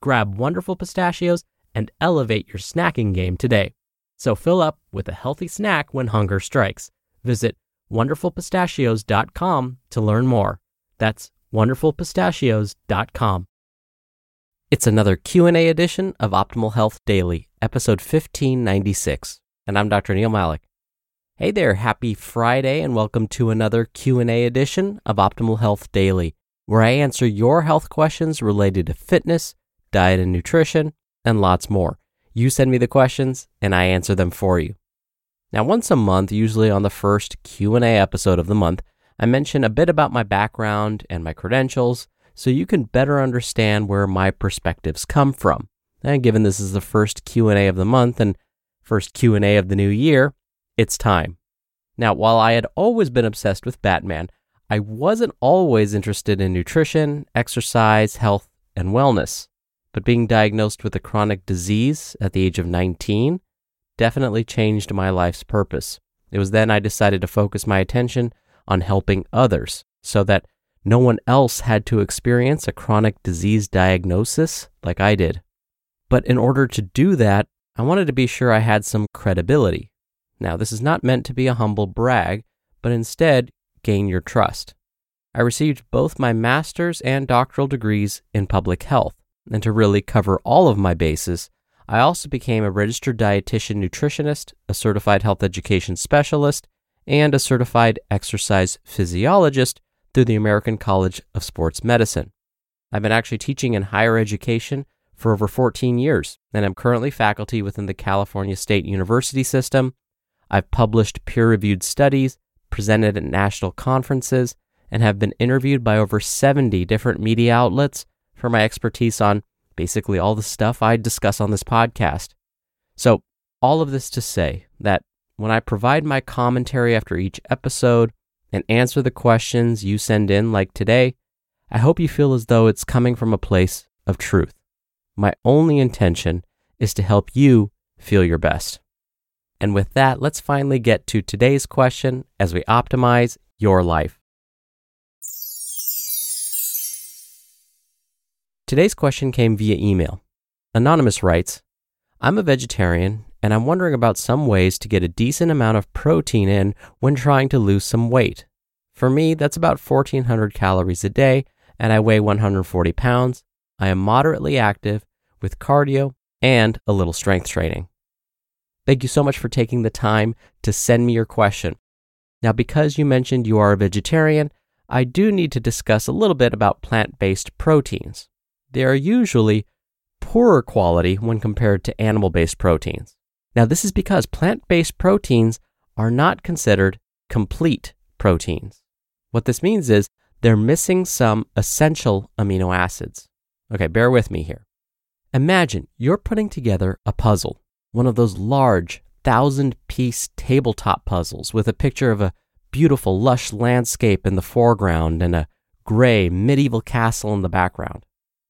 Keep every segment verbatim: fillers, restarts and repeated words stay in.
Grab Wonderful Pistachios and elevate your snacking game today. So fill up with a healthy snack when hunger strikes. Visit wonderful pistachios dot com to learn more. That's wonderful pistachios dot com. It's another Q and A edition of Optimal Health Daily, episode fifteen ninety-six, and I'm Doctor Neil Malik. Hey there, happy Friday, and welcome to another Q and A edition of Optimal Health Daily, where I answer your health questions related to fitness, diet and nutrition, and lots more. You send me the questions, and I answer them for you. Now, once a month, usually on the first Q and A episode of the month, I mention a bit about my background and my credentials, so you can better understand where my perspectives come from. And given this is the first Q and A of the month and first Q and A of the new year, it's time. Now, while I had always been obsessed with Batman, I wasn't always interested in nutrition, exercise, health, and wellness. But being diagnosed with a chronic disease at the age of nineteen definitely changed my life's purpose. It was then I decided to focus my attention on helping others so that no one else had to experience a chronic disease diagnosis like I did. But in order to do that, I wanted to be sure I had some credibility. Now, this is not meant to be a humble brag, but instead, gain your trust. I received both my master's and doctoral degrees in public health, and to really cover all of my bases, I also became a registered dietitian nutritionist, a certified health education specialist, and a certified exercise physiologist through the American College of Sports Medicine. I've been actually teaching in higher education for over fourteen years, and I'm currently faculty within the California State University system. I've published peer-reviewed studies, presented at national conferences, and have been interviewed by over seventy different media outlets for my expertise on basically all the stuff I discuss on this podcast. So, all of this to say that when I provide my commentary after each episode, and answer the questions you send in like today, I hope you feel as though it's coming from a place of truth. My only intention is to help you feel your best. And with that, let's finally get to today's question as we optimize your life. Today's question came via email. Anonymous writes, I'm a vegetarian and I'm wondering about some ways to get a decent amount of protein in when trying to lose some weight. For me, that's about fourteen hundred calories a day, and I weigh one hundred forty pounds. I am moderately active with cardio and a little strength training. Thank you so much for taking the time to send me your question. Now, because you mentioned you are a vegetarian, I do need to discuss a little bit about plant-based proteins. They are usually poorer quality when compared to animal-based proteins. Now, this is because plant-based proteins are not considered complete proteins. What this means is they're missing some essential amino acids. Okay, bear with me here. Imagine you're putting together a puzzle, one of those large thousand-piece tabletop puzzles with a picture of a beautiful, lush landscape in the foreground and a gray medieval castle in the background.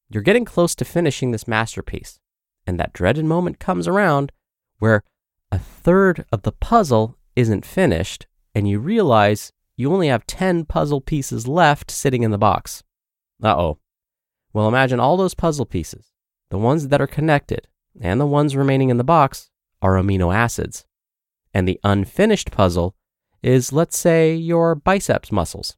You're getting close to finishing this masterpiece, and that dreaded moment comes around where a third of the puzzle isn't finished and you realize you only have ten puzzle pieces left sitting in the box. Uh-oh. Well, imagine all those puzzle pieces, the ones that are connected and the ones remaining in the box, are amino acids. And the unfinished puzzle is, let's say, your biceps muscles.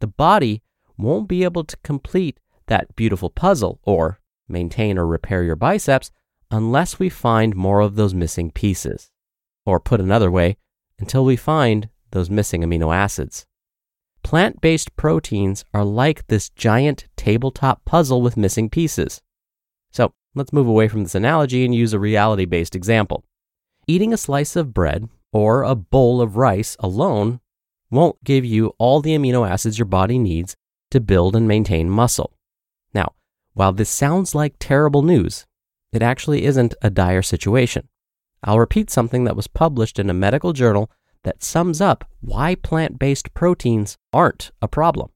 The body won't be able to complete that beautiful puzzle or maintain or repair your biceps unless we find more of those missing pieces. Or put another way, until we find those missing amino acids. Plant-based proteins are like this giant tabletop puzzle with missing pieces. So let's move away from this analogy and use a reality-based example. Eating a slice of bread or a bowl of rice alone won't give you all the amino acids your body needs to build and maintain muscle. Now, while this sounds like terrible news, it actually isn't a dire situation. I'll repeat something that was published in a medical journal that sums up why plant-based proteins aren't a problem.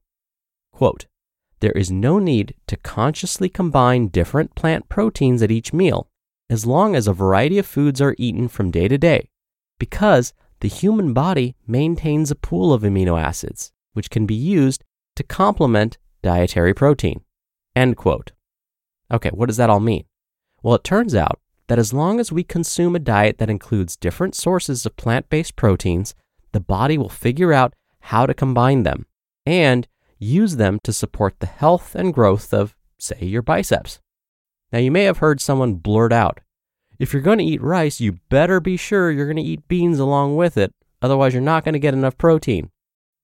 Quote, "There is no need to consciously combine different plant proteins at each meal as long as a variety of foods are eaten from day to day, because the human body maintains a pool of amino acids, which can be used to complement dietary protein." End quote. Okay, what does that all mean? Well, it turns out that as long as we consume a diet that includes different sources of plant-based proteins, the body will figure out how to combine them and use them to support the health and growth of, say, your biceps. Now, you may have heard someone blurt out, "If you're going to eat rice, you better be sure you're going to eat beans along with it, otherwise you're not going to get enough protein."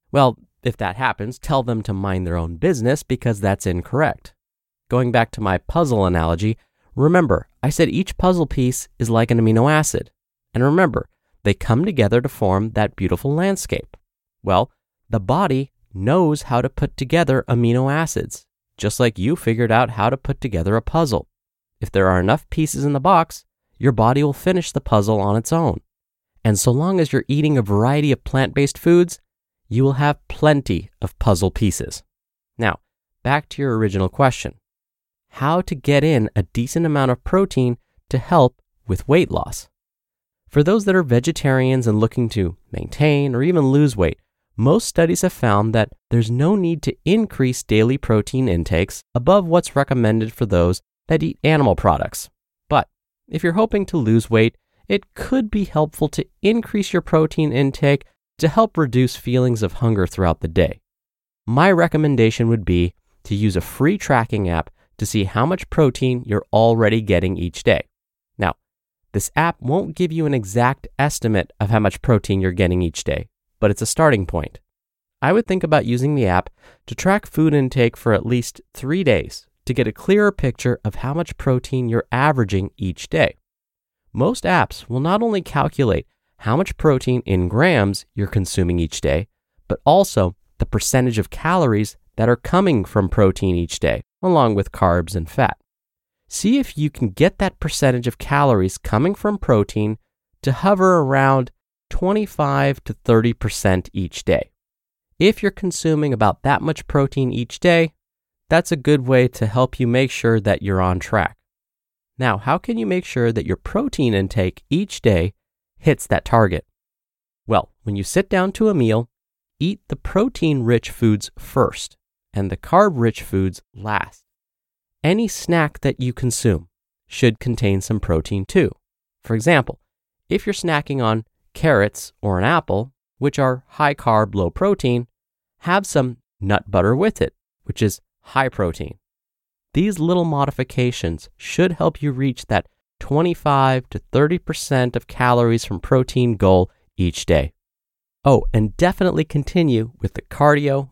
Well, if that happens, tell them to mind their own business, because that's incorrect. Going back to my puzzle analogy, remember, I said each puzzle piece is like an amino acid. And remember, they come together to form that beautiful landscape. Well, the body knows how to put together amino acids, just like you figured out how to put together a puzzle. If there are enough pieces in the box, your body will finish the puzzle on its own. And so long as you're eating a variety of plant-based foods, you will have plenty of puzzle pieces. Now, back to your original question. How to get in a decent amount of protein to help with weight loss. For those that are vegetarians and looking to maintain or even lose weight, most studies have found that there's no need to increase daily protein intakes above what's recommended for those that eat animal products. But if you're hoping to lose weight, it could be helpful to increase your protein intake to help reduce feelings of hunger throughout the day. My recommendation would be to use a free tracking app to see how much protein you're already getting each day. Now, this app won't give you an exact estimate of how much protein you're getting each day, but it's a starting point. I would think about using the app to track food intake for at least three days to get a clearer picture of how much protein you're averaging each day. Most apps will not only calculate how much protein in grams you're consuming each day, but also the percentage of calories that are coming from protein each day, along with carbs and fat. See if you can get that percentage of calories coming from protein to hover around twenty-five to thirty percent each day. If you're consuming about that much protein each day, that's a good way to help you make sure that you're on track. Now, how can you make sure that your protein intake each day hits that target? Well, when you sit down to a meal, eat the protein-rich foods first and the carb-rich foods last. Any snack that you consume should contain some protein too. For example, if you're snacking on carrots or an apple, which are high-carb, low-protein, have some nut butter with it, which is high protein. These little modifications should help you reach that twenty-five to thirty percent of calories from protein goal each day. Oh, and definitely continue with the cardio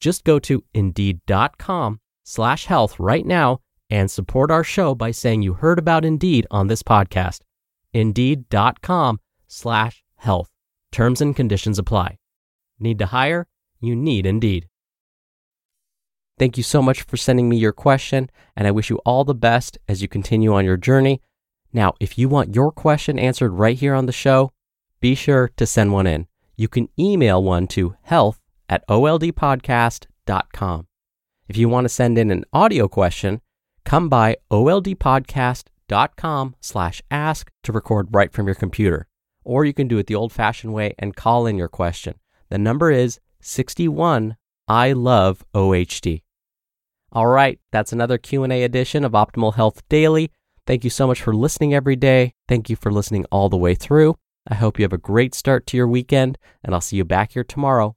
Just go to Indeed.com slash health right now and support our show by saying you heard about Indeed on this podcast. Indeed.com slash health. Terms and conditions apply. Need to hire? You need Indeed. Thank you so much for sending me your question, and I wish you all the best as you continue on your journey. Now, if you want your question answered right here on the show, be sure to send one in. You can email one to health at oldpodcast.com. If you want to send in an audio question, come by oldpodcast.com slash ask to record right from your computer. Or you can do it the old-fashioned way and call in your question. The number is sixty-one I love O H D. All right, that's another Q and A edition of Optimal Health Daily. Thank you so much for listening every day. Thank you for listening all the way through. I hope you have a great start to your weekend, and I'll see you back here tomorrow